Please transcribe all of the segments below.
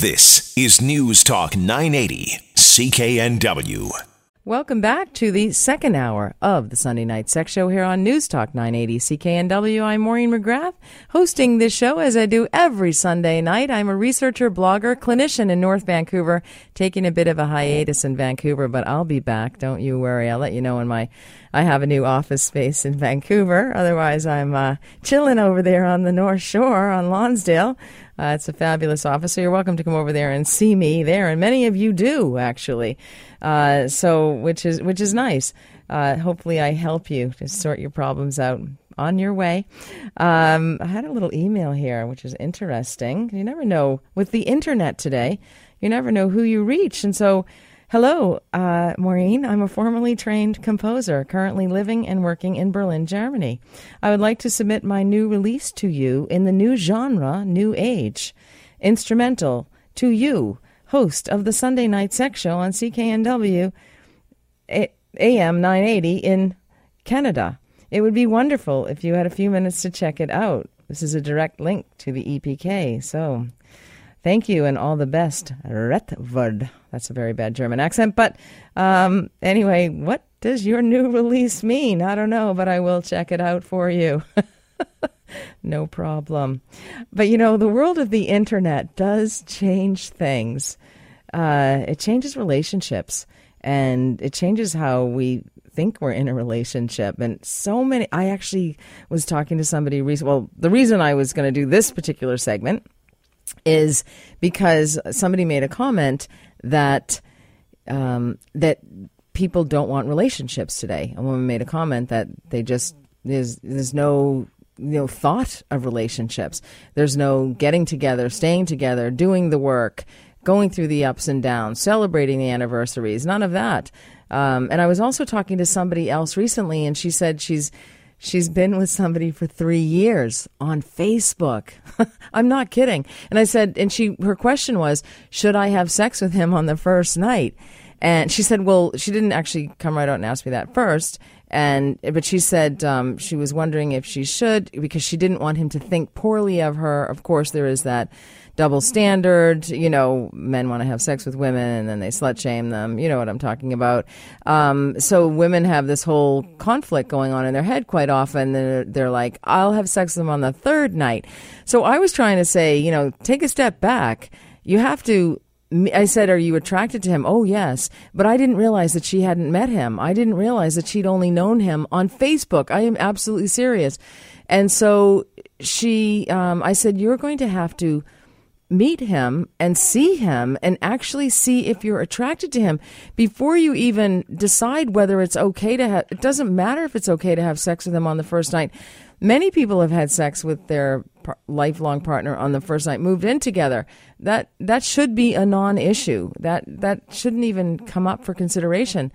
This is News Talk 980 CKNW. Welcome back to the second hour of the Sunday Night Sex Show here on News Talk 980 CKNW. I'm Maureen McGrath, hosting this show as I do every Sunday night. I'm a researcher, blogger, clinician in North Vancouver, taking a bit of a hiatus in Vancouver, but I'll be back. Don't you worry. I'll let you know when I have a new office space in Vancouver. Otherwise, I'm chilling over there on the North Shore on Lonsdale. It's a fabulous office, so you're welcome to come over there and see me there, and many of you do, actually. Which is nice. Hopefully, I help you to sort your problems out on your way. I had a little email here, which is interesting. You never know with the internet today. You never know who you reach, and so. Hello, Maureen. I'm a formerly trained composer, currently living and working in Berlin, Germany. I would like to submit my new release to you in the new genre, New Age. Instrumental to you, host of the Sunday Night Sex Show on CKNW AM 980 in Canada. It would be wonderful if you had a few minutes to check it out. This is a direct link to the EPK, so... Thank you and all the best, Retvard. That's a very bad German accent, but anyway, what does your new release mean? I don't know, but I will check it out for you. No problem. But you know, the world of the internet does change things. It changes relationships, and it changes how we think we're in a relationship. And so many, I actually was talking to somebody recently. Well, the reason I was going to do this particular segment is because somebody made a comment that that people don't want relationships today. A woman made a comment that they just there's no thought of relationships. There's no getting together, staying together, doing the work, going through the ups and downs, celebrating the anniversaries. None of that. And I was also talking to somebody else recently, and she said she's been with somebody for 3 years on Facebook. I'm not kidding. And I said, and her question was, should I have sex with him on the first night? And she said, well, she didn't actually come right out and ask me that first. But she said she was wondering if she should, because she didn't want him to think poorly of her. Of course, there is that double standard. You know, men want to have sex with women and then they slut shame them. You know what I'm talking about. So women have this whole conflict going on in their head quite often. They're like, I'll have sex with them on the third night. So I was trying to say, you know, take a step back. You have to. I said, are you attracted to him? Oh, yes. But I didn't realize that she hadn't met him. I didn't realize that she'd only known him on Facebook. I am absolutely serious. And so she, I said, you're going to have to meet him and see him and actually see if you're attracted to him before you even decide whether it's okay to have, it doesn't matter if it's okay to have sex with him on the first night. Many people have had sex with their lifelong partner on the first night, moved in together. That should be a non-issue. That shouldn't even come up for consideration.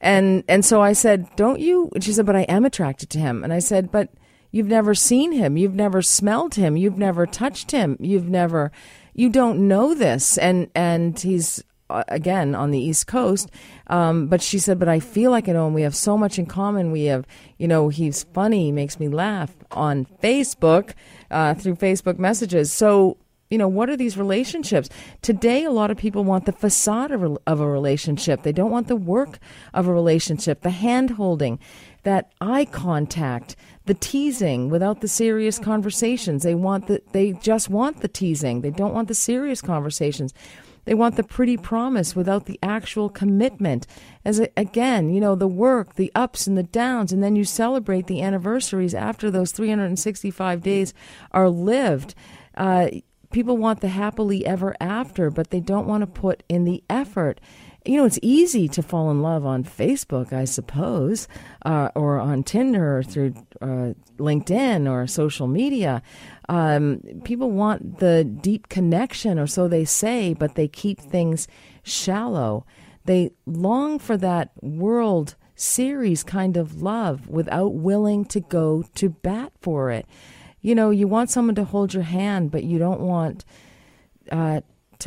And so I said, don't you? And she said, but I am attracted to him. And I said, but you've never seen him. You've never smelled him. You've never touched him. You don't know this. And he's, again, on the East Coast. But she said, but I feel like I know him. We have so much in common. We have, you know, he's funny. He makes me laugh on Facebook, through Facebook messages. So, you know, what are these relationships? Today, a lot of people want the facade of a relationship. They don't want the work of a relationship, the hand-holding, that eye contact, the teasing without the serious conversations. They just want the teasing. They don't want the serious conversations. They want the pretty promise without the actual commitment. Again, you know, the work, the ups and the downs, and then you celebrate the anniversaries after those 365 days are lived. People want the happily ever after, but they don't want to put in the effort. You know, it's easy to fall in love on Facebook, I suppose, or on Tinder or through LinkedIn or social media. People want the deep connection, or so they say, but they keep things shallow. They long for that World Series kind of love without willing to go to bat for it. You know, you want someone to hold your hand, but you don't want to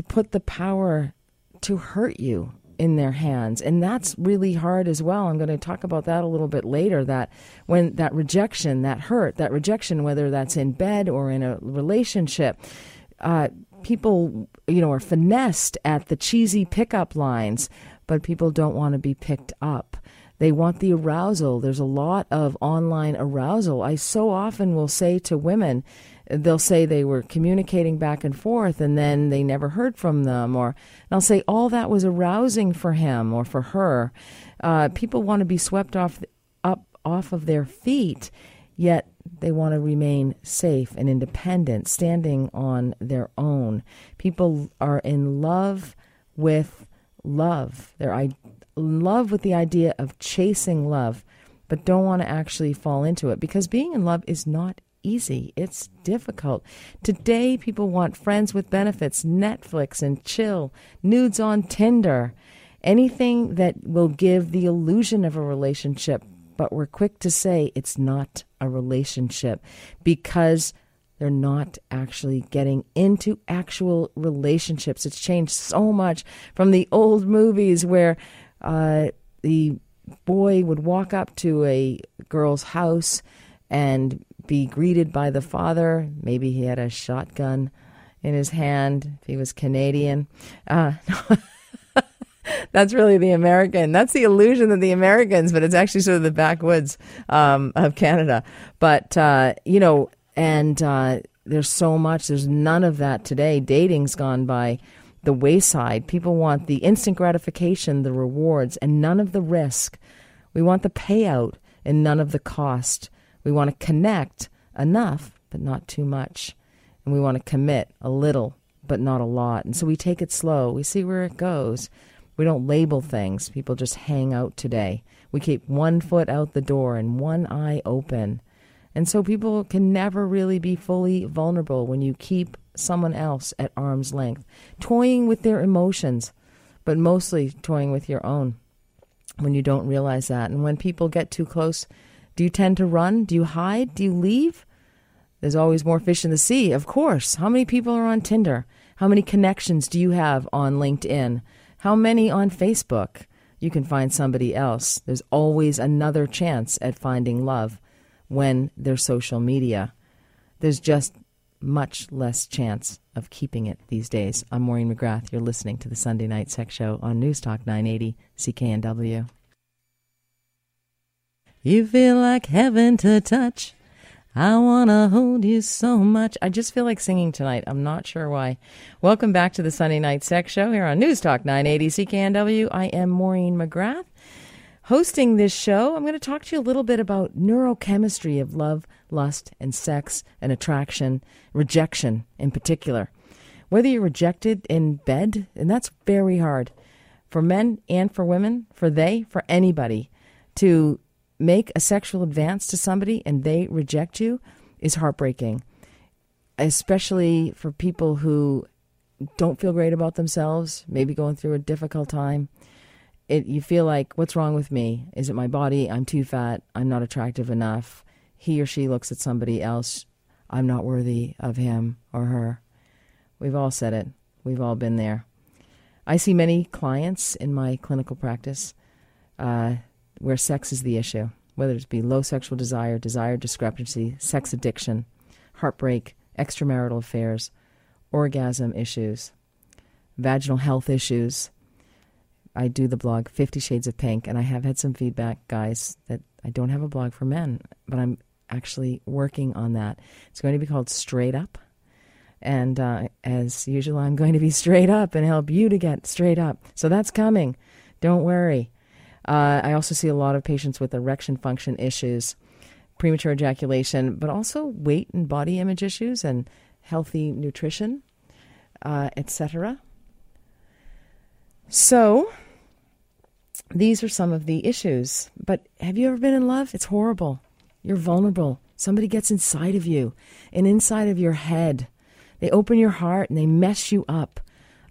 put the power to hurt you in their hands. And that's really hard as well. I'm going to talk about that a little bit later, that when that rejection, that hurt, that rejection, whether that's in bed or in a relationship, people you know, are finessed at the cheesy pickup lines, but people don't want to be picked up. They want the arousal. There's a lot of online arousal. I so often will say to women, they'll say they were communicating back and forth and then they never heard from them, or and I'll say all that was arousing for him or for her. People want to be swept off of their feet, yet they want to remain safe and independent, standing on their own. People are in love with love. They're in love with the idea of chasing love, but don't want to actually fall into it, because being in love is not easy. It's difficult. Today, people want friends with benefits, Netflix and chill, nudes on Tinder, anything that will give the illusion of a relationship, but we're quick to say it's not a relationship because they're not actually getting into actual relationships. It's changed so much from the old movies where the boy would walk up to a girl's house and be greeted by the father. Maybe he had a shotgun in his hand if he was Canadian. That's really the American. That's the illusion of the Americans, but it's actually sort of the backwoods of Canada. But, you know, and there's so much. There's none of that today. Dating's gone by the wayside. People want the instant gratification, the rewards, and none of the risk. We want the payout and none of the cost. We want to connect enough, but not too much. And we want to commit a little, but not a lot. And so we take it slow. We see where it goes. We don't label things. People just hang out today. We keep one foot out the door and one eye open. And so people can never really be fully vulnerable when you keep someone else at arm's length, toying with their emotions, but mostly toying with your own when you don't realize that. And when people get too close, do you tend to run? Do you hide? Do you leave? There's always more fish in the sea, of course. How many people are on Tinder? How many connections do you have on LinkedIn? How many on Facebook? You can find somebody else. There's always another chance at finding love when there's social media. There's just much less chance of keeping it these days. I'm Maureen McGrath. You're listening to the Sunday Night Sex Show on News Talk 980 CKNW. You feel like heaven to touch. I want to hold you so much. I just feel like singing tonight. I'm not sure why. Welcome back to the Sunday Night Sex Show here on News Talk 980 CKNW. I am Maureen McGrath. Hosting this show, I'm going to talk to you a little bit about neurochemistry of love, lust, and sex, and attraction, rejection in particular. Whether you're rejected in bed, and that's very hard for men and for women, for anybody, to make a sexual advance to somebody and they reject you is heartbreaking, especially for people who don't feel great about themselves, maybe going through a difficult time. You feel like, what's wrong with me? Is it my body? I'm too fat. I'm not attractive enough. He or she looks at somebody else. I'm not worthy of him or her. We've all said it. We've all been there. I see many clients in my clinical practice where sex is the issue, whether it be low sexual desire, desire discrepancy, sex addiction, heartbreak, extramarital affairs, orgasm issues, vaginal health issues. I do the blog 50 Shades of Pink, and I have had some feedback, guys, that I don't have a blog for men, but I'm actually working on that. It's going to be called Straight Up, and as usual, I'm going to be straight up and help you to get straight up. So that's coming. Don't worry. I also see a lot of patients with erection function issues, premature ejaculation, but also weight and body image issues and healthy nutrition, etc. So these are some of the issues. But have you ever been in love? It's horrible. You're vulnerable. Somebody gets inside of you and inside of your head. They open your heart and they mess you up.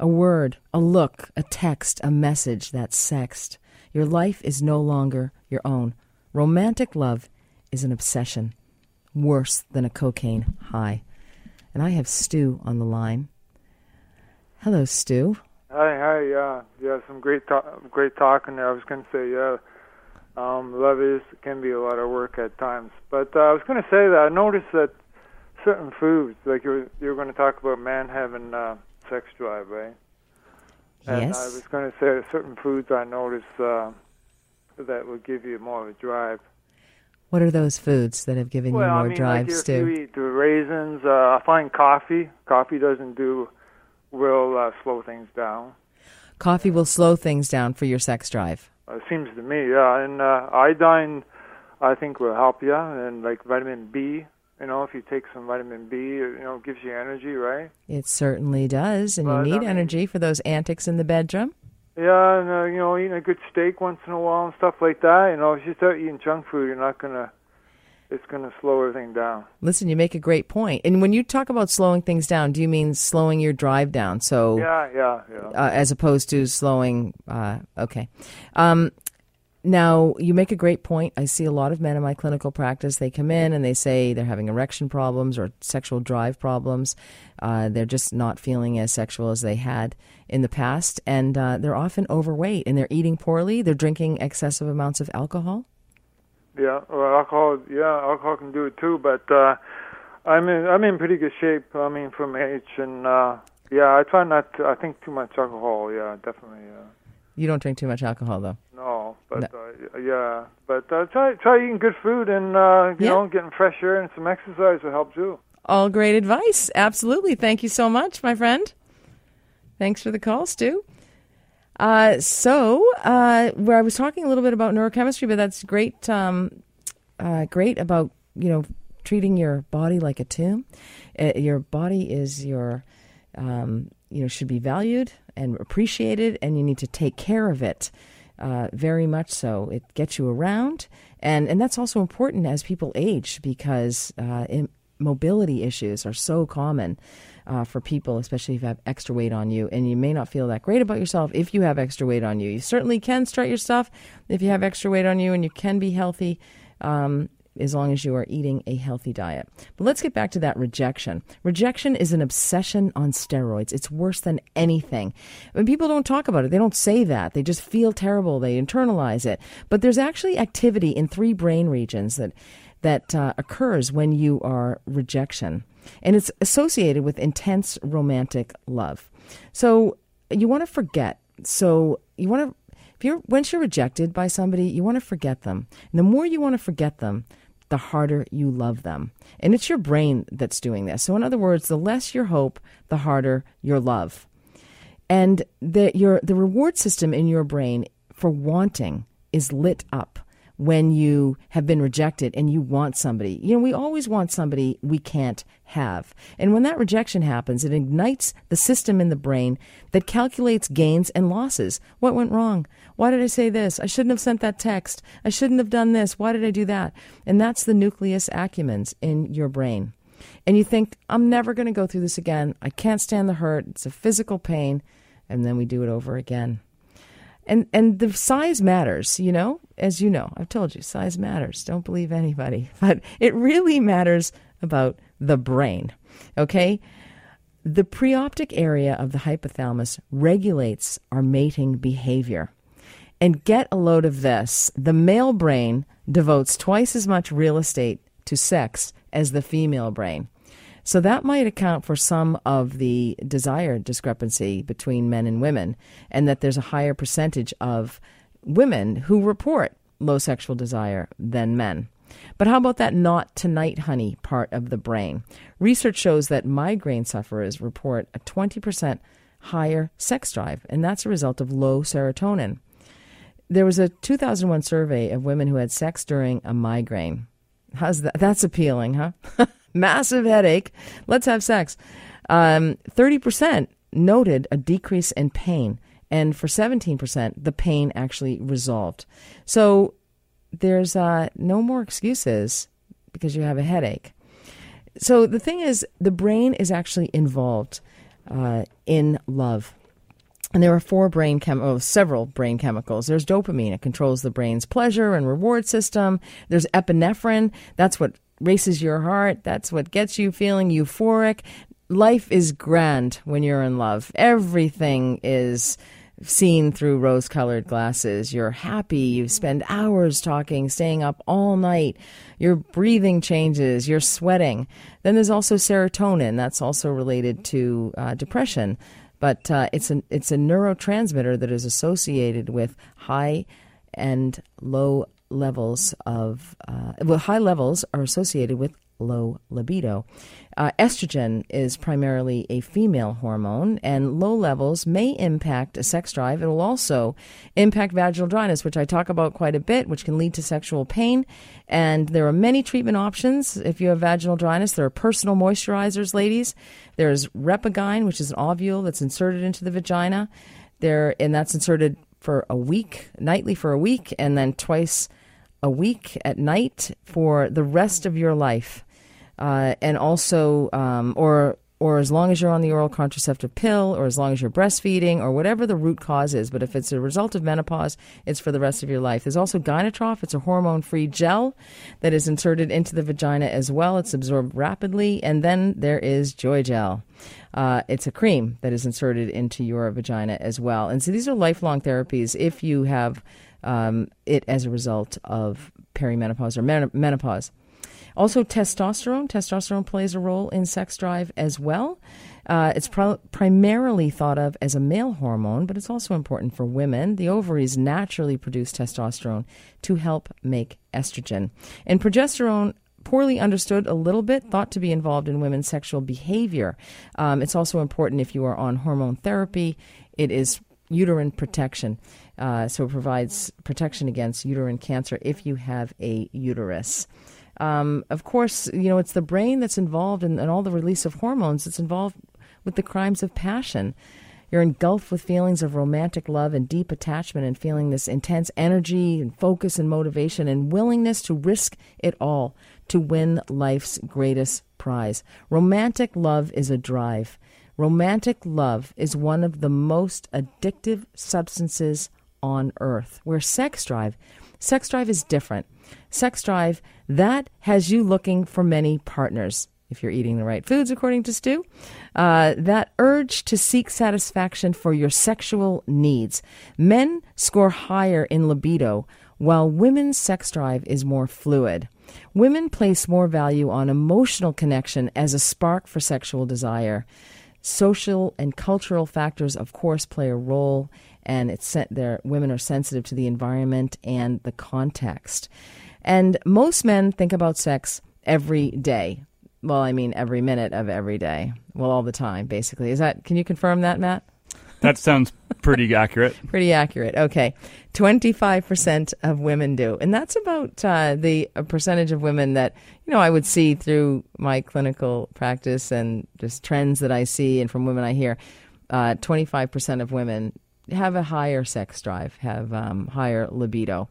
A word, a look, a text, a message, that's sexed. Your life is no longer your own. Romantic love is an obsession, worse than a cocaine high. And I have Stu on the line. Hello, Stu. Hi, yeah, some great talking there. I was going to say, love can be a lot of work at times. But I was going to say that I noticed that certain foods, like you were going to talk about men having sex drive, right? And yes. I was going to say there's certain foods I noticed that would give you more of a drive. What are those foods that have given you more drives too? Well, I mean, like if you eat the raisins, I find coffee. Coffee doesn't do will slow things down. Coffee will slow things down for your sex drive. It seems to me, yeah. And iodine, I think, will help you. And like vitamin B, you know, if you take some vitamin B, you know, it gives you energy, right? It certainly does, and you need energy for those antics in the bedroom. Yeah, and, you know, eating a good steak once in a while and stuff like that. You know, if you start eating junk food, you're not going to, it's going to slow everything down. Listen, you make a great point. And when you talk about slowing things down, do you mean slowing your drive down? So yeah. As opposed to slowing, okay. Now, you make a great point. I see a lot of men in my clinical practice. They come in and they say they're having erection problems or sexual drive problems. They're just not feeling as sexual as they had in the past. And they're often overweight and they're eating poorly. They're drinking excessive amounts of alcohol. Yeah, well, alcohol can do it too. But I'm in pretty good shape, I mean, from age. And, yeah, I try not to, I think, too much alcohol. Yeah, definitely, yeah. You don't drink too much alcohol, though. No, but yeah, but try eating good food and you know, getting fresh air and some exercise will help too. All great advice, absolutely. Thank you so much, my friend. Thanks for the call, Stu. Where I was talking a little bit about neurochemistry, but that's great. Great about treating your body like a tomb. Your body is your should be valued and appreciated, and you need to take care of it very much so. It gets you around, and that's also important as people age because mobility issues are so common for people, especially if you have extra weight on you, and you may not feel that great about yourself if you have extra weight on you. You certainly can strut your stuff if you have extra weight on you, and you can be healthy as long as you are eating a healthy diet. But let's get back to that rejection. Rejection is an obsession on steroids. It's worse than anything. When people don't talk about it, they don't say that. They just feel terrible. They internalize it. But there's actually activity in three brain regions that occurs when you are rejection. And it's associated with intense romantic love. So you want to forget. So you want to... Once you're rejected by somebody, you want to forget them. And the more you want to forget them, the harder you love them. And it's your brain that's doing this. So in other words, the less your hope, the harder your love. And the reward system in your brain for wanting is lit up when you have been rejected and you want somebody. You know, we always want somebody we can't have. And when that rejection happens, it ignites the system in the brain that calculates gains and losses. What went wrong? Why did I say this? I shouldn't have sent that text. I shouldn't have done this. Why did I do that? And that's the nucleus accumbens in your brain. And you think, I'm never going to go through this again. I can't stand the hurt. It's a physical pain. And then we do it over again. And the size matters, you know, as you know, I've told you, size matters. Don't believe anybody, but it really matters about the brain. Okay. The preoptic area of the hypothalamus regulates our mating behavior. And get a load of this. The male brain devotes twice as much real estate to sex as the female brain. So that might account for some of the desire discrepancy between men and women, and that there's a higher percentage of women who report low sexual desire than men. But how about that not tonight, honey, part of the brain? Research shows that migraine sufferers report a 20% higher sex drive, and that's a result of low serotonin. There was a 2001 survey of women who had sex during a migraine. How's that? That's appealing, huh? Massive headache. Let's have sex. 30% noted a decrease in pain. And for 17%, the pain actually resolved. So there's no more excuses because you have a headache. So the thing is, the brain is actually involved in love. And there are several brain chemicals. There's dopamine. It controls the brain's pleasure and reward system. There's epinephrine. That's what races your heart. That's what gets you feeling euphoric. Life is grand when you're in love. Everything is seen through rose-colored glasses. You're happy. You spend hours talking, staying up all night. Your breathing changes. You're sweating. Then there's also serotonin. That's also related to depression. But it's a neurotransmitter that is associated with high and low levels of high levels are associated with low libido. Estrogen is primarily a female hormone, and low levels may impact a sex drive. It will also impact vaginal dryness, which I talk about quite a bit, which can lead to sexual pain. And there are many treatment options if you have vaginal dryness. There are personal moisturizers, ladies. There's Repagyne, which is an ovule that's inserted into the vagina. And that's inserted for a week, nightly for a week, and then twice a week at night for the rest of your life. And also, or as long as you're on the oral contraceptive pill, or as long as you're breastfeeding, or whatever the root cause is. But if it's a result of menopause, it's for the rest of your life. There's also Gynotroph. It's a hormone-free gel that is inserted into the vagina as well. It's absorbed rapidly. And then there is Joygel. It's a cream that is inserted into your vagina as well. And so these are lifelong therapies if you have it as a result of perimenopause or menopause. Also, testosterone. Testosterone plays a role in sex drive as well. It's primarily thought of as a male hormone, but it's also important for women. The ovaries naturally produce testosterone to help make estrogen. And progesterone, poorly understood a little bit, thought to be involved in women's sexual behavior. It's also important if you are on hormone therapy. It is uterine protection. So it provides protection against uterine cancer if you have a uterus. Of course, you know, it's the brain that's involved in all the release of hormones. It's involved with the crimes of passion. You're engulfed with feelings of romantic love and deep attachment and feeling this intense energy and focus and motivation and willingness to risk it all to win life's greatest prize. Romantic love is a drive. Romantic love is one of the most addictive substances on earth, where sex drive is different. Sex drive, that has you looking for many partners, if you're eating the right foods, according to Stu. That urge to seek satisfaction for your sexual needs. Men score higher in libido, while women's sex drive is more fluid. Women place more value on emotional connection as a spark for sexual desire. Social and cultural factors, of course, play a role, and women are sensitive to the environment and the context. And most men think about sex every day. Well, I mean every minute of every day. Well, all the time, basically. Can you confirm that, Matt? That sounds pretty accurate. Pretty accurate. Okay. 25% of women do. And that's about the percentage of women that, you know, I would see through my clinical practice and just trends that I see and from women I hear. 25% of women have a higher sex drive, have higher libido.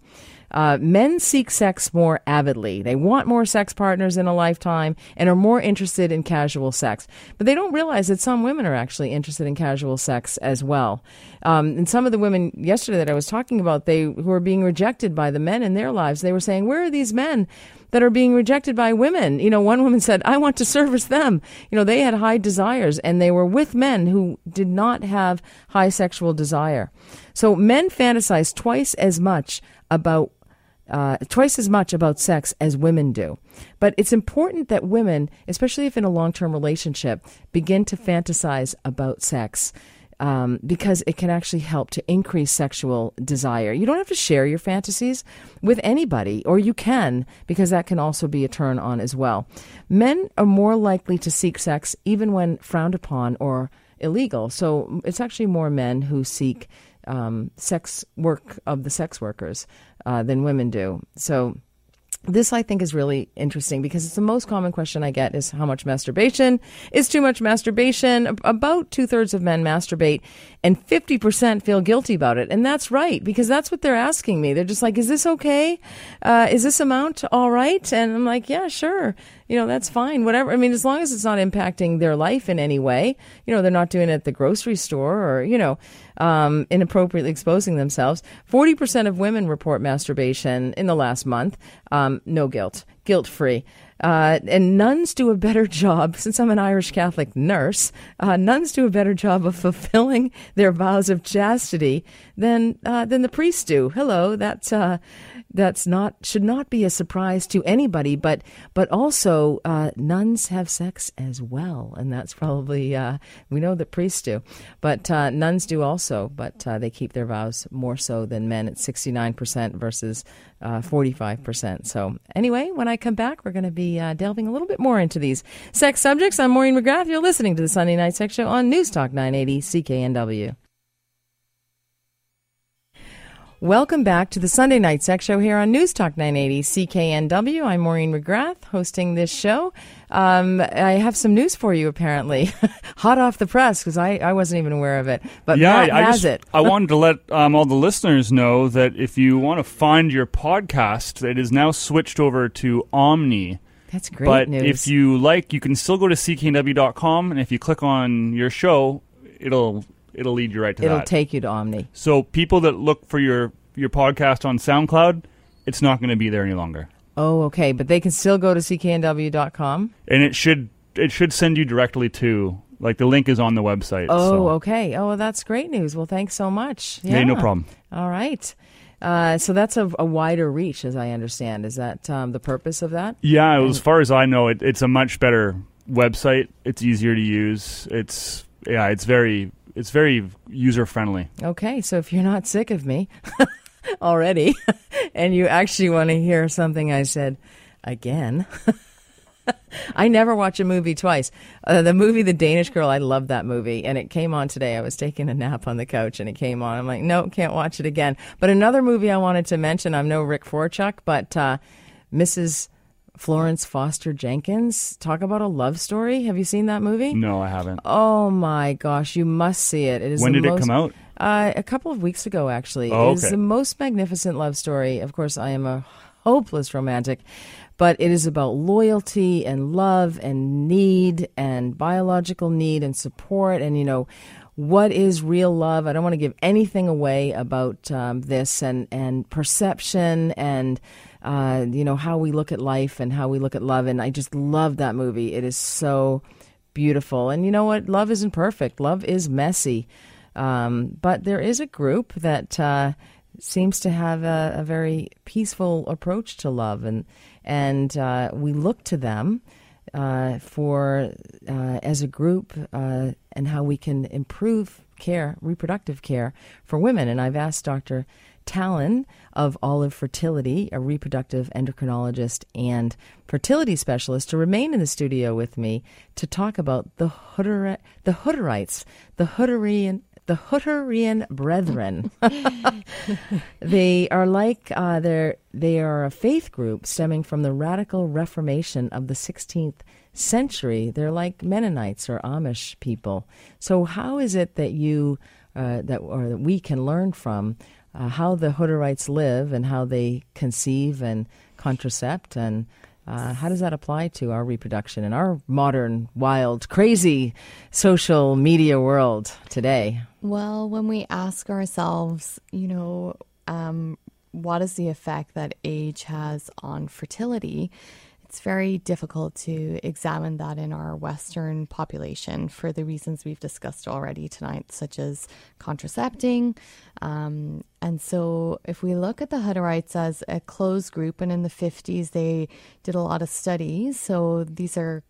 Men seek sex more avidly. They want more sex partners in a lifetime and are more interested in casual sex. But they don't realize that some women are actually interested in casual sex as well. And some of the women yesterday that I was talking about, who are being rejected by the men in their lives, they were saying, where are these men that are being rejected by women? You know, one woman said, I want to service them. You know, they had high desires and they were with men who did not have high sexual desire. So men fantasize twice as much about sex as women do. But it's important that women, especially if in a long-term relationship, begin to fantasize about sex because it can actually help to increase sexual desire. You don't have to share your fantasies with anybody, or you can, because that can also be a turn on as well. Men are more likely to seek sex even when frowned upon or illegal. So it's actually more men who seek sex work of the sex workers than women do. So this, I think, is really interesting because it's the most common question I get is how much masturbation is too much masturbation. About 2/3 of men masturbate and 50% feel guilty about it. And that's right, because that's what they're asking me. They're just like, is this okay? Is this amount all right? And I'm like, yeah, sure. You know, that's fine. Whatever. I mean, as long as it's not impacting their life in any way, you know, they're not doing it at the grocery store or, you know, inappropriately exposing themselves. 40% of women report masturbation in the last month. No guilt. guilt-free. And nuns do a better job, since I'm an Irish Catholic nurse, nuns do a better job of fulfilling their vows of chastity than the priests do. Hello, that should not be a surprise to anybody, but also nuns have sex as well, and that's probably, we know that priests do, but nuns do also, but they keep their vows more so than men at 69% versus 45%. So anyway, when I come back, we're going to be delving a little bit more into these sex subjects. I'm Maureen McGrath. You're listening to the Sunday Night Sex Show on News Talk 980 CKNW. Welcome back to the Sunday Night Sex Show here on News Talk 980 CKNW. I'm Maureen McGrath, hosting this show. I have some news for you, apparently. Hot off the press, because I wasn't even aware of it. But yeah, Matt has it. I wanted to let all the listeners know that if you want to find your podcast, it is now switched over to Omni. That's great news. But if you like, you can still go to cknw.com, and if you click on your show, it'll lead you right to that. It'll take you to Omni. So people that look for your podcast on SoundCloud, it's not going to be there any longer. Oh, okay. But they can still go to cknw.com? And it should send you directly to, like, the link is on the website. Oh, so. Okay. Oh, well, that's great news. Well, thanks so much. Yeah, no problem. All right. So that's a wider reach, as I understand. Is that the purpose of that? Yeah, as far as I know, it's a much better website. It's easier to use. It's very user-friendly. Okay, so if you're not sick of me already and you actually want to hear something I said again, I never watch a movie twice. The movie The Danish Girl, I love that movie, and it came on today. I was taking a nap on the couch, and it came on. I'm like, no, can't watch it again. But another movie I wanted to mention, I'm no Rick Forchuk, but Mrs. Florence Foster Jenkins. Talk about a love story. Have you seen that movie? No, I haven't. Oh, my gosh. You must see it. When did it come out? A couple of weeks ago, actually. Oh, okay. It is the most magnificent love story. Of course, I am a hopeless romantic, but it is about loyalty and love and need and biological need and support and, what is real love. I don't want to give anything away about this and perception and how we look at life and how we look at love. And I just love that movie. It is so beautiful. And you know what? Love isn't perfect. Love is messy. But there is a group that seems to have a very peaceful approach to love. And we look to them as a group and how we can improve reproductive care for women. And I've asked Dr. Tallon of Olive Fertility, a reproductive endocrinologist and fertility specialist, to remain in the studio with me to talk about the Hutterian Brethren. They are they are a faith group stemming from the radical Reformation of the 16th century. They're like Mennonites or Amish people. So how is it that that we can learn from how the Hutterites live and how they conceive and contracept, and how does that apply to our reproduction in our modern, wild, crazy social media world today? Well, when we ask ourselves, what is the effect that age has on fertility, it's very difficult to examine that in our Western population for the reasons we've discussed already tonight, such as contracepting. And so if we look at the Hutterites as a closed group, and in the 50s, they did a lot of studies. So these are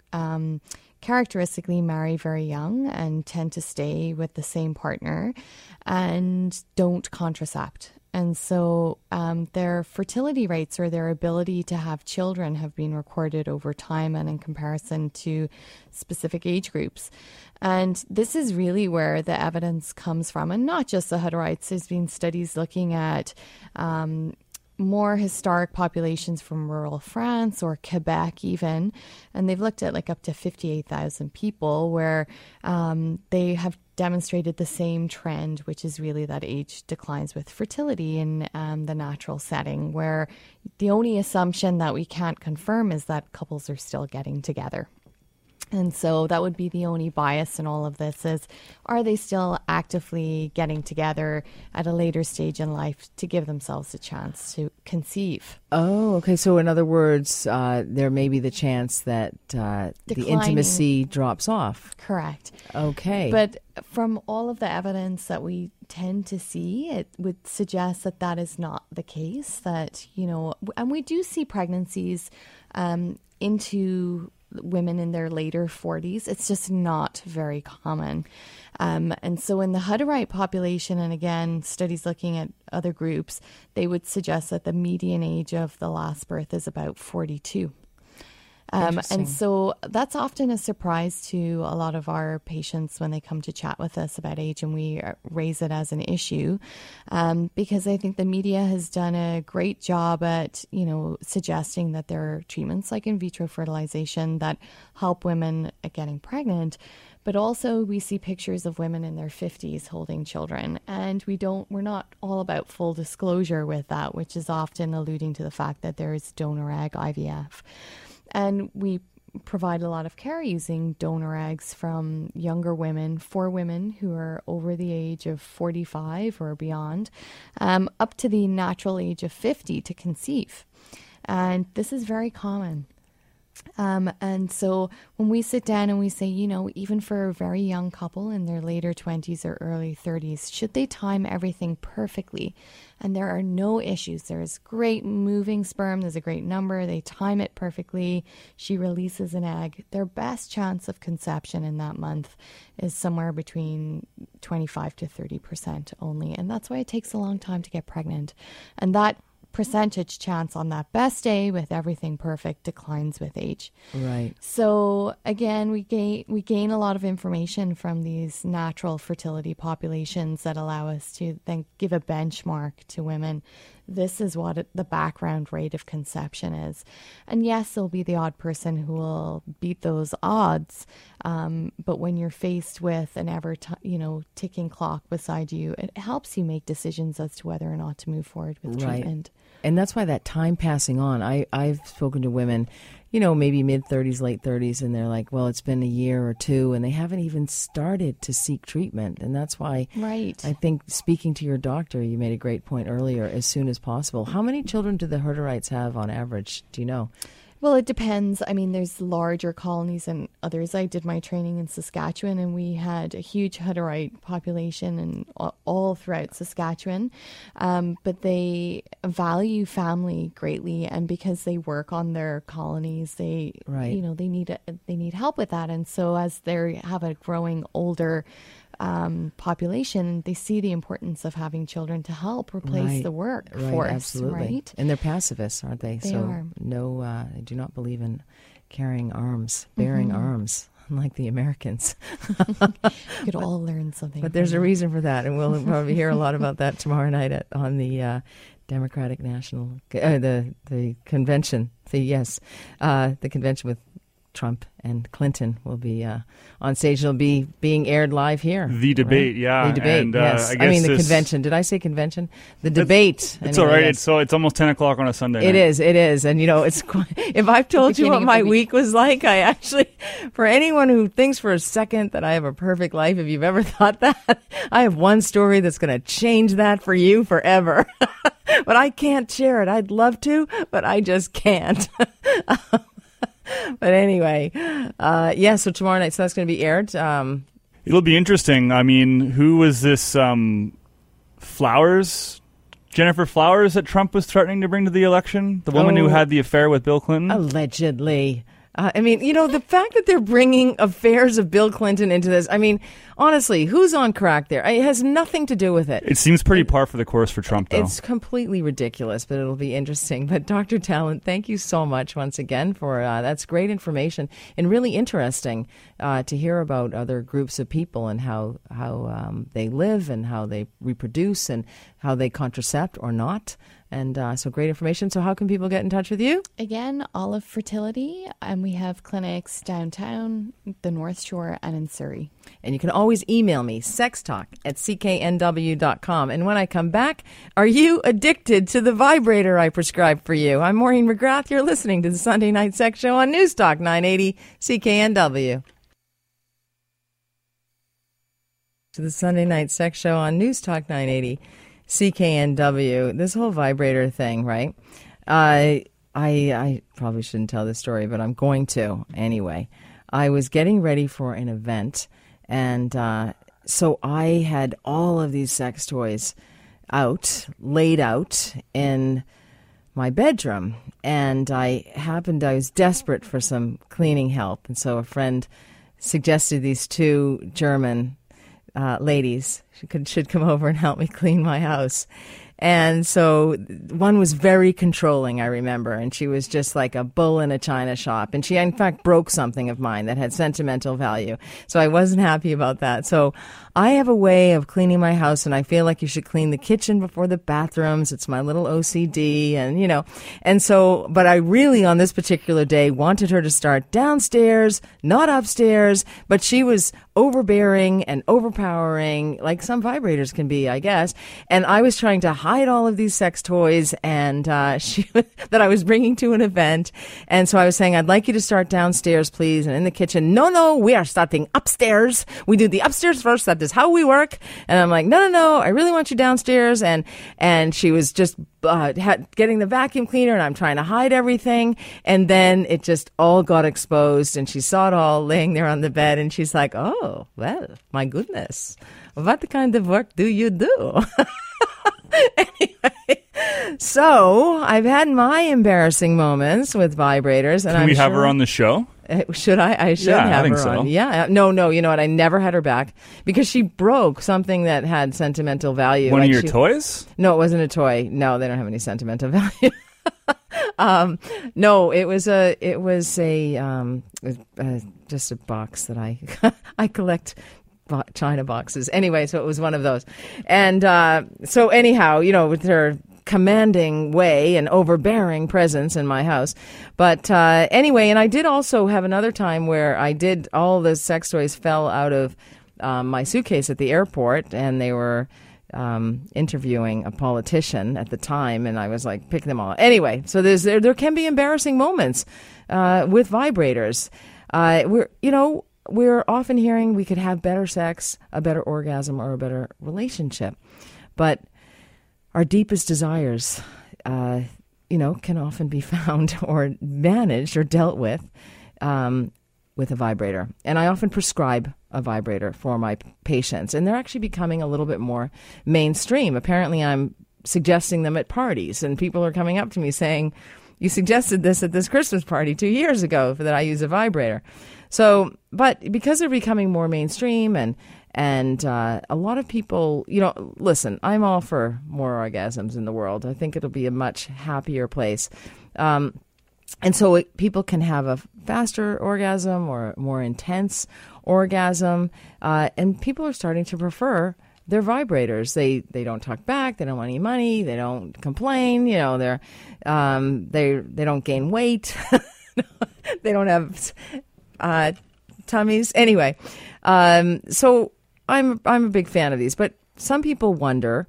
characteristically marry very young and tend to stay with the same partner and don't contracept. And so their fertility rates or their ability to have children have been recorded over time and in comparison to specific age groups. And this is really where the evidence comes from, and not just the Hutterites. There's been studies looking at more historic populations from rural France or Quebec even, and they've looked at up to 58,000 people where they have demonstrated the same trend, which is really that age declines with fertility in the natural setting, where the only assumption that we can't confirm is that couples are still getting together. And so that would be the only bias in all of this is, are they still actively getting together at a later stage in life to give themselves a chance to conceive? Oh, okay. So in other words, there may be the chance that the intimacy drops off. Correct. Okay. But from all of the evidence that we tend to see, it would suggest that that is not the case, that, you know, and we do see pregnancies into women in their later 40s. It's just not very common. And so in the Hutterite population, and again, studies looking at other groups, they would suggest that the median age of the last birth is about 42. And so that's often a surprise to a lot of our patients when they come to chat with us about age, and we raise it as an issue, because I think the media has done a great job at, you know, suggesting that there are treatments like in vitro fertilization that help women at getting pregnant. But also we see pictures of women in their 50s holding children, and we're not all about full disclosure with that, which is often alluding to the fact that there is donor egg IVF. And we provide a lot of care using donor eggs from younger women, for women who are over the age of 45 or beyond, up to the natural age of 50 to conceive. And this is very common. And so when we sit down and we say, you know, even for a very young couple in their later 20s or early 30s, should they time everything perfectly? And there are no issues. There is great moving sperm. There's a great number. They time it perfectly. She releases an egg. Their best chance of conception in that month is somewhere between 25 to 30% only. And that's why it takes a long time to get pregnant. And that percentage chance on that best day with everything perfect declines with age. Right. So again, we gain a lot of information from these natural fertility populations that allow us to then give a benchmark to women. This is what the background rate of conception is. And yes, there'll be the odd person who will beat those odds. But when you're faced with an ticking clock beside you, it helps you make decisions as to whether or not to move forward with treatment. And that's why that time passing on, I've spoken to women, you know, maybe mid 30s, late 30s, and they're like, well, it's been a year or two, and they haven't even started to seek treatment. And that's why I think speaking to your doctor, you made a great point earlier, as soon as possible. How many children do the Hutterites have on average? Do you know? Well, it depends. I mean, there's larger colonies and others. I did my training in Saskatchewan, and we had a huge Hutterite population and all throughout Saskatchewan. But they value family greatly, and because they work on their colonies, they need help with that. And so as they have a growing older population, they see the importance of having children to help replace the workforce. Right, absolutely. Right? And they're pacifists, aren't they? They are. No, I do not believe in bearing arms, unlike the Americans. We could all learn something. But there's a reason for that, and we'll probably hear a lot about that tomorrow night on the Democratic National, the convention. The convention with Trump and Clinton will be on stage. It'll be being aired live here. The debate, right? Yeah. The debate, and, yes. The convention. Did I say convention? The debate. It's all right. It's almost 10 o'clock on a Sunday night. It is. And, you know, it's quite, if I've told you what my week was like, I actually, for anyone who thinks for a second that I have a perfect life, if you've ever thought that, I have one story that's going to change that for you forever. But I can't share it. I'd love to, but I just can't. But anyway, so tomorrow night, so that's going to be aired. It'll be interesting. I mean, who was this Jennifer Flowers that Trump was threatening to bring to the election? The woman who had the affair with Bill Clinton? Allegedly. I mean, you know, the fact that they're bringing affairs of Bill Clinton into this, I mean, honestly, who's on crack there? It has nothing to do with it. It seems pretty par for the course for Trump, though. It's completely ridiculous, but it'll be interesting. But Dr. Tallon, thank you so much once again for that's great information, and really interesting to hear about other groups of people and how they live and how they reproduce and how they contracept or not. And so great information. So how can people get in touch with you? Again, Olive Fertility. And we have clinics downtown, the North Shore, and in Surrey. And you can always email me, sextalk@cknw.com. And when I come back, are you addicted to the vibrator I prescribed for you? I'm Maureen McGrath. You're listening to the Sunday Night Sex Show on News Talk 980 CKNW. To the Sunday Night Sex Show on News Talk 980 CKNW. This whole vibrator thing, right? I probably shouldn't tell this story, but I'm going to anyway. I was getting ready for an event, and so I had all of these sex toys out, laid out in my bedroom, and I was desperate for some cleaning help, and so a friend suggested these two German ladies should come over and help me clean my house. And so one was very controlling, I remember, and she was just like a bull in a china shop. And she, in fact, broke something of mine that had sentimental value. So I wasn't happy about that. So I have a way of cleaning my house, and I feel like you should clean the kitchen before the bathrooms. It's my little OCD, and, you know. And so, but I really, on this particular day, wanted her to start downstairs, not upstairs, but she was overbearing and overpowering, like some vibrators can be, I guess. And I was trying to hide all of these sex toys and that I was bringing to an event. And so I was saying, I'd like you to start downstairs, please, and in the kitchen. No, we are starting upstairs. We do the upstairs first. That is how we work. And I'm like, no, I really want you downstairs. And she was just getting the vacuum cleaner, and I'm trying to hide everything. And then it just all got exposed, and she saw it all laying there on the bed, and she's like, oh, well, my goodness, what kind of work do you do? Anyway, so I've had my embarrassing moments with vibrators. And Can we have her on the show? Should I? I should have her on. Yeah. No. You know what? I never had her back because she broke something that had sentimental value. One of your toys? No, it wasn't a toy. No, they don't have any sentimental value. No, it was just a box that I collect china boxes. Anyway, so it was one of those. And so anyhow, you know, with her commanding way and overbearing presence in my house. But anyway, and I did also have another time where all the sex toys fell out of my suitcase at the airport, and they were interviewing a politician at the time, and I was like, pick them all. Anyway, so there can be embarrassing moments with vibrators. We're often hearing we could have better sex, a better orgasm, or a better relationship. But our deepest desires, can often be found or managed or dealt with a vibrator. And I often prescribe a vibrator for my patients. And they're actually becoming a little bit more mainstream. Apparently, I'm suggesting them at parties, and people are coming up to me saying, you suggested this at this Christmas party 2 years ago that I use a vibrator. So, but because they're becoming more mainstream and a lot of people, you know, listen, I'm all for more orgasms in the world. I think it'll be a much happier place. And so people can have a faster orgasm or more intense orgasm. And people are starting to prefer their vibrators. They don't talk back. They don't want any money. They don't complain. You know, they don't gain weight. They don't have tummies. Anyway, so I'm a big fan of these. But some people wonder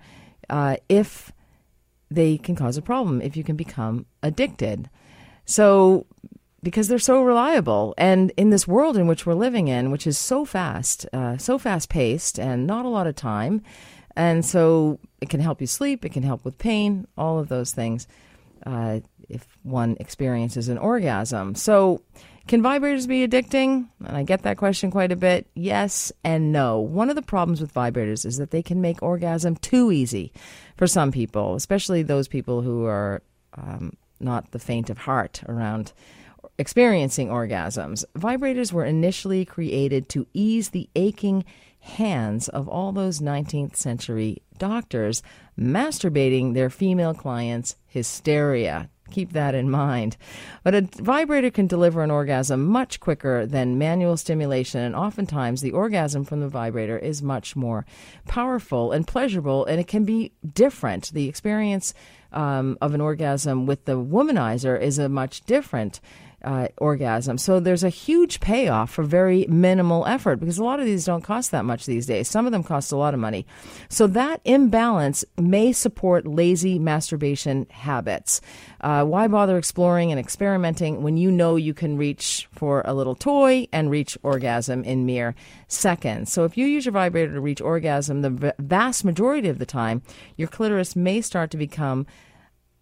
if they can cause a problem, if you can become addicted. So because they're so reliable, and in this world in which we're living in, which is so fast paced and not a lot of time. And so it can help you sleep. It can help with pain, all of those things. If one experiences an orgasm. So can vibrators be addicting? And I get that question quite a bit. Yes and no. One of the problems with vibrators is that they can make orgasm too easy for some people, especially those people who are not the faint of heart around experiencing orgasms. Vibrators were initially created to ease the aching hands of all those 19th century doctors masturbating their female clients' hysteria. keep that in mind. But a vibrator can deliver an orgasm much quicker than manual stimulation, and oftentimes the orgasm from the vibrator is much more powerful and pleasurable, and it can be different. The experience of an orgasm with the Womanizer is a much different orgasm. So there's a huge payoff for very minimal effort, because a lot of these don't cost that much these days. Some of them cost a lot of money. So that imbalance may support lazy masturbation habits. Why bother exploring and experimenting when you know you can reach for a little toy and reach orgasm in mere seconds? So if you use your vibrator to reach orgasm, the vast majority of the time, your clitoris may start to become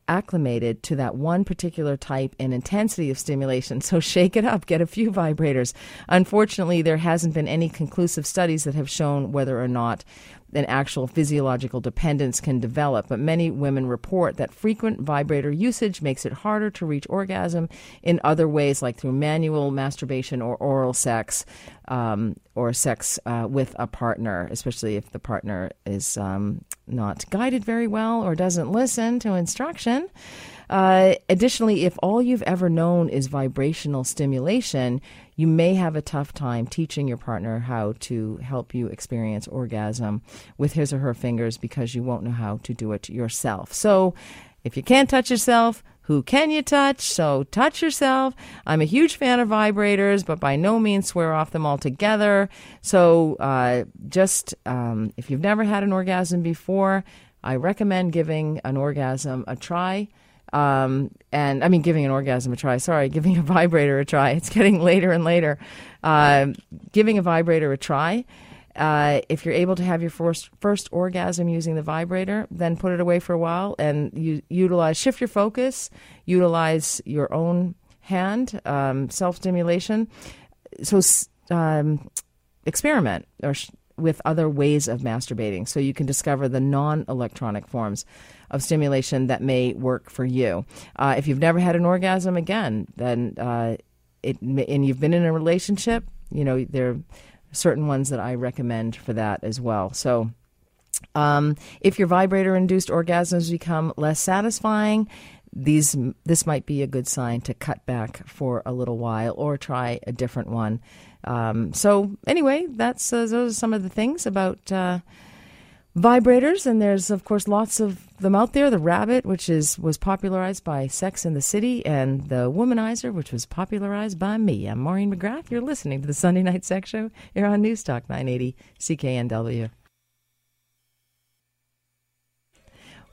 acclimated to that one particular type and intensity of stimulation. So shake it up, get a few vibrators. Unfortunately, there hasn't been any conclusive studies that have shown whether or not an actual physiological dependence can develop, but many women report that frequent vibrator usage makes it harder to reach orgasm in other ways, like through manual masturbation or oral sex, or sex with a partner, especially if the partner is not guided very well or doesn't listen to instruction. Additionally, if all you've ever known is vibrational stimulation, you may have a tough time teaching your partner how to help you experience orgasm with his or her fingers, because you won't know how to do it yourself. So if you can't touch yourself, who can you touch? So touch yourself. I'm a huge fan of vibrators, but by no means swear off them altogether. So just if you've never had an orgasm before, I recommend giving an orgasm a try. Giving a vibrator a try. It's getting later and later. Giving a vibrator a try. If you're able to have your first orgasm using the vibrator, then put it away for a while and shift your focus, utilize your own hand, self-stimulation. So experiment with other ways of masturbating, so you can discover the non-electronic forms of stimulation that may work for you. If you've never had an orgasm again, then and you've been in a relationship, there are certain ones that I recommend for that as well. So if your vibrator-induced orgasms become less satisfying, this might be a good sign to cut back for a little while or try a different one. So anyway, those are some of the things about vibrators. And there's, of course, lots of them out there. The rabbit, which was popularized by Sex and the City, and the Womanizer, which was popularized by me. I'm Maureen McGrath. You're listening to the Sunday Night Sex Show here on News Talk 980 CKNW.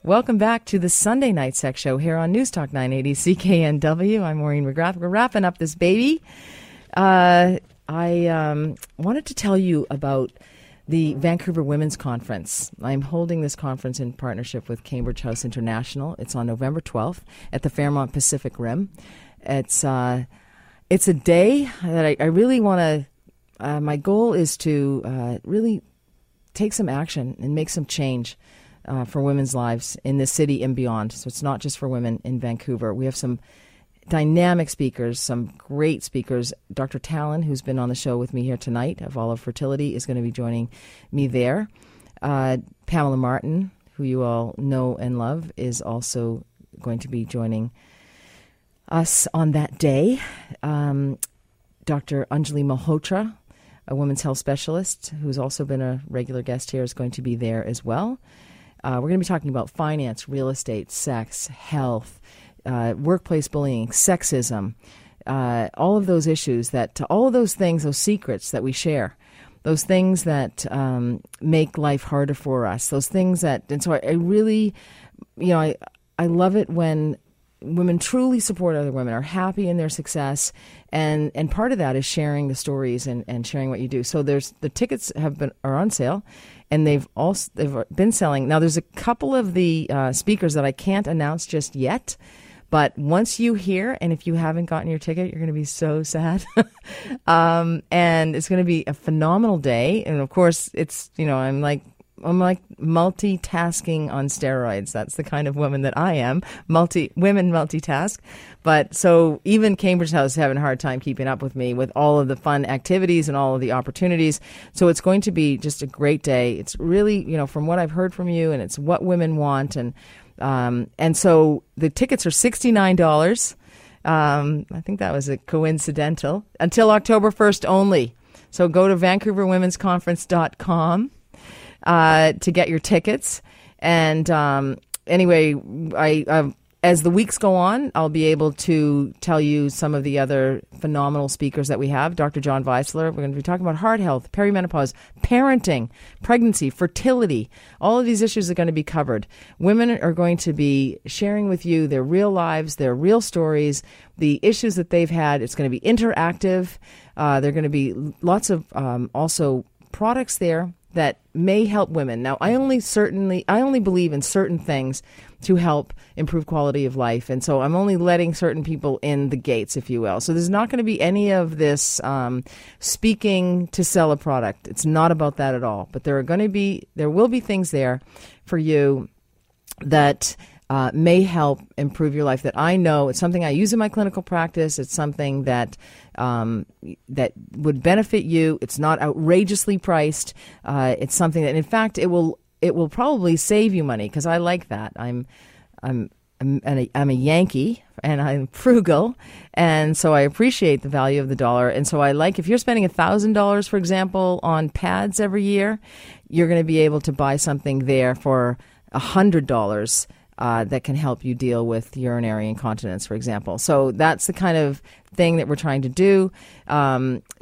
Welcome back to the Sunday Night Sex Show here on News Talk 980 CKNW. I'm Maureen McGrath. We're wrapping up this baby. I wanted to tell you about the Vancouver Women's Conference. I'm holding this conference in partnership with Cambridge House International. It's on November 12th at the Fairmont Pacific Rim. It's a day that I really want to, my goal is to really take some action and make some change for women's lives in this city and beyond. So it's not just for women in Vancouver. We have some dynamic speakers, some great speakers. Dr. Tallon, who's been on the show with me here tonight, of Olive Fertility, is going to be joining me there. Pamela Martin, who you all know and love, is also going to be joining us on that day. Dr. Anjali Malhotra, a women's health specialist, who's also been a regular guest here, is going to be there as well. We're going to be talking about finance, real estate, sex, health, workplace bullying, sexism, all of those issues those secrets that we share, those things that make life harder for us, those things that, and so I really, I love it when women truly support other women, are happy in their success, and part of that is sharing the stories and sharing what you do. So there's the tickets are on sale. And they've been selling. Now, there's a couple of the speakers that I can't announce just yet. But once you hear, and if you haven't gotten your ticket, you're going to be so sad. And it's going to be a phenomenal day. And, of course, it's, I'm like I'm like multitasking on steroids. That's the kind of woman that I am. Women multitask. But so even Cambridge House is having a hard time keeping up with me with all of the fun activities and all of the opportunities. So it's going to be just a great day. It's really, you know, from what I've heard from you, and it's what women want. And so the tickets are $69. I think that was a coincidental. Until October 1st only. So go to VancouverWomen'sConference.com. To get your tickets. And anyway, I as the weeks go on, I'll be able to tell you some of the other phenomenal speakers that we have. Dr. John Weisler, we're going to be talking about heart health, perimenopause, parenting, pregnancy, fertility. All of these issues are going to be covered. Women are going to be sharing with you their real lives, their real stories, the issues that they've had. It's going to be interactive. There are going to be lots of also products there that may help women. Now, I only believe in certain things to help improve quality of life. And so I'm only letting certain people in the gates, if you will. So there's not going to be any of this speaking to sell a product. It's not about that at all. But there will be things there for you that may help improve your life, that I know it's something I use in my clinical practice. It's something that that would benefit you. It's not outrageously priced. It's something that, in fact, it will probably save you money, because I like that. I'm a Yankee, and I'm frugal, and so I appreciate the value of the dollar. And so I like, if you're spending $1,000, for example, on pads every year, you're going to be able to buy something there for $100. That can help you deal with urinary incontinence, for example. So that's the kind of thing that we're trying to do.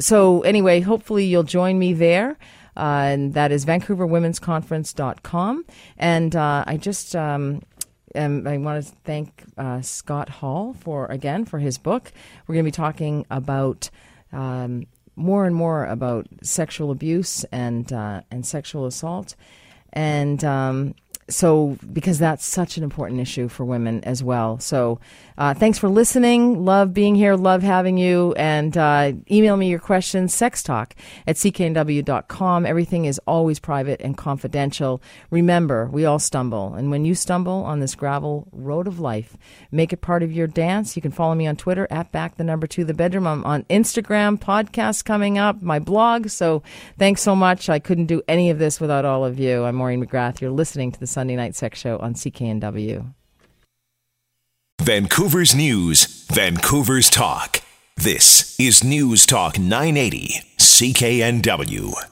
So anyway, hopefully you'll join me there. And that is VancouverWomen'sConference.com. And I want to thank Scott Hall for his book. We're going to be talking about more and more about sexual abuse and sexual assault. And so, because that's such an important issue for women as well. So, thanks for listening. Love being here. Love having you. And email me your questions, sextalk@cknw.com. Everything is always private and confidential. Remember, we all stumble. And when you stumble on this gravel road of life, make it part of your dance. You can follow me on Twitter, @back2thebedroom. I'm on Instagram, podcast coming up, my blog. So, thanks so much. I couldn't do any of this without all of you. I'm Maureen McGrath. You're listening to the Sunday Night Sex Show on CKNW. Vancouver's news, Vancouver's talk. This is News Talk 980 CKNW.